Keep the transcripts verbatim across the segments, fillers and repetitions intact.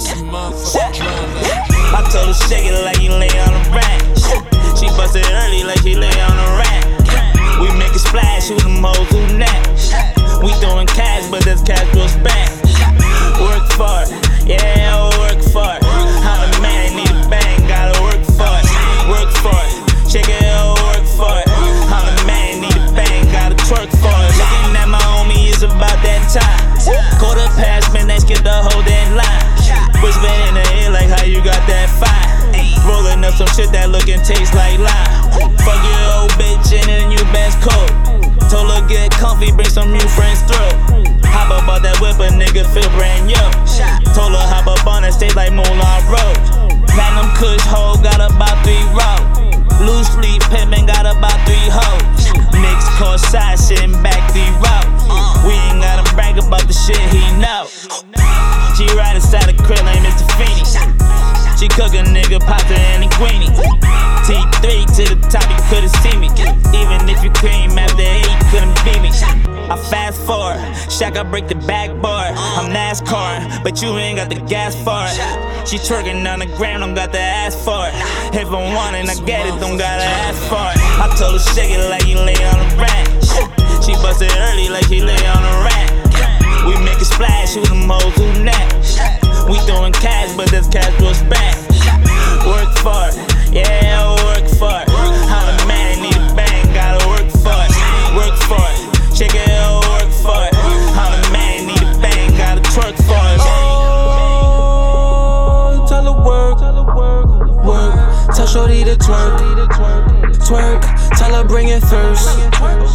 niggas some motherfucking I told her shake it like you lay on a rack. She busted early like she lay on a rack. We make a splash, who them hoes who nap. We throwing cash, but that's casual spat. Work for it, yeah, I'll work for it. I'm a man, need a bang, gotta work for it. Work for it, check it, I'll work for it. I'm a man, need a bang, gotta twerk for it. Looking at my homie, it's about that time. Quarter past midnight, skip the whole damn line. Whisper in the ear like how you got that fire. Rolling up some shit that look and taste like lime. Fuck your old bitch and then you best coat. Told her get comfy, bring some new friends through. Hop up on that whip, a nigga feel brand new. Told her hop up on that stage like Moulin Rouge. Platinum Kush hoe got about three rows. Loose leaf pimpin' got about three hoes. Niggas caught side sitting back three rows. We ain't gotta brag about the shit he know. She right inside the crib like Mister Feeney. She cook a nigga pasta and a greenie. T three to the top, you couldn't see me. Even if you came after eight, you couldn't beat me. I fast forward, Shaka break the backboard. I'm NASCAR, but you ain't got the gas for it. She twerking on the ground, don't got the ass for it. If I want it, I get it, don't gotta ask for it. I told her shake it like you lay on a rack. She busted early like she lay on a rack. We make a splash, who them hoes who nap. We throwing cash, but that's casual spat. Work for it, yeah, I'll work for it. I'm a man, need a bang, gotta work for it. Work for it, check it, I'll work for it. I'm a man, need a bang, gotta twerk for it. Oh, tell her work, work. Tell shorty to twerk, twerk. Tell her bring it first,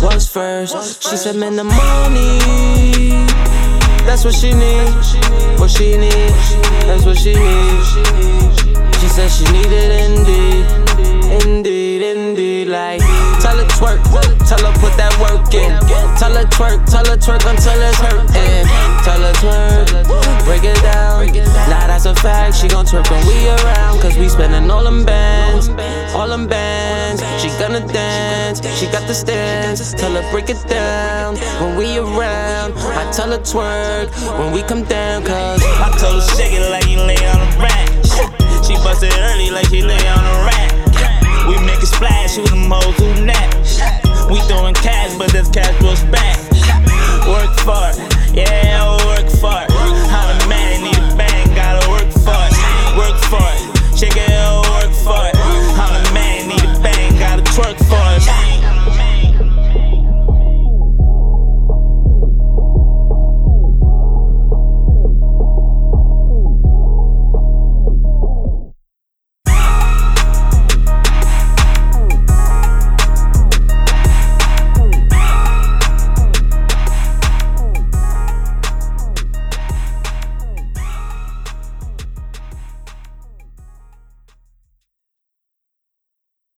what's first? She said man the money. That's what she needs, what she needs, that's what she needs. She said she needed indeed, indeed, indeed. Like, tell her twerk, tell her put that work in. Tell her twerk, tell her twerk until it's hurtin'. Tell her twerk, break it down. Nah, that's a fact, she gon' twerk when we around. Cause we spendin' all them bands, all them bands. She gonna dance, she got the stance. Tell her break it down, when we around. I tell her twerk, when we come down. Cause I told her shake it like you lay on a rack. She busted early like she lay on a rack. We make a splash, who them hoes who nap. We throwing cash, but that's casual spat.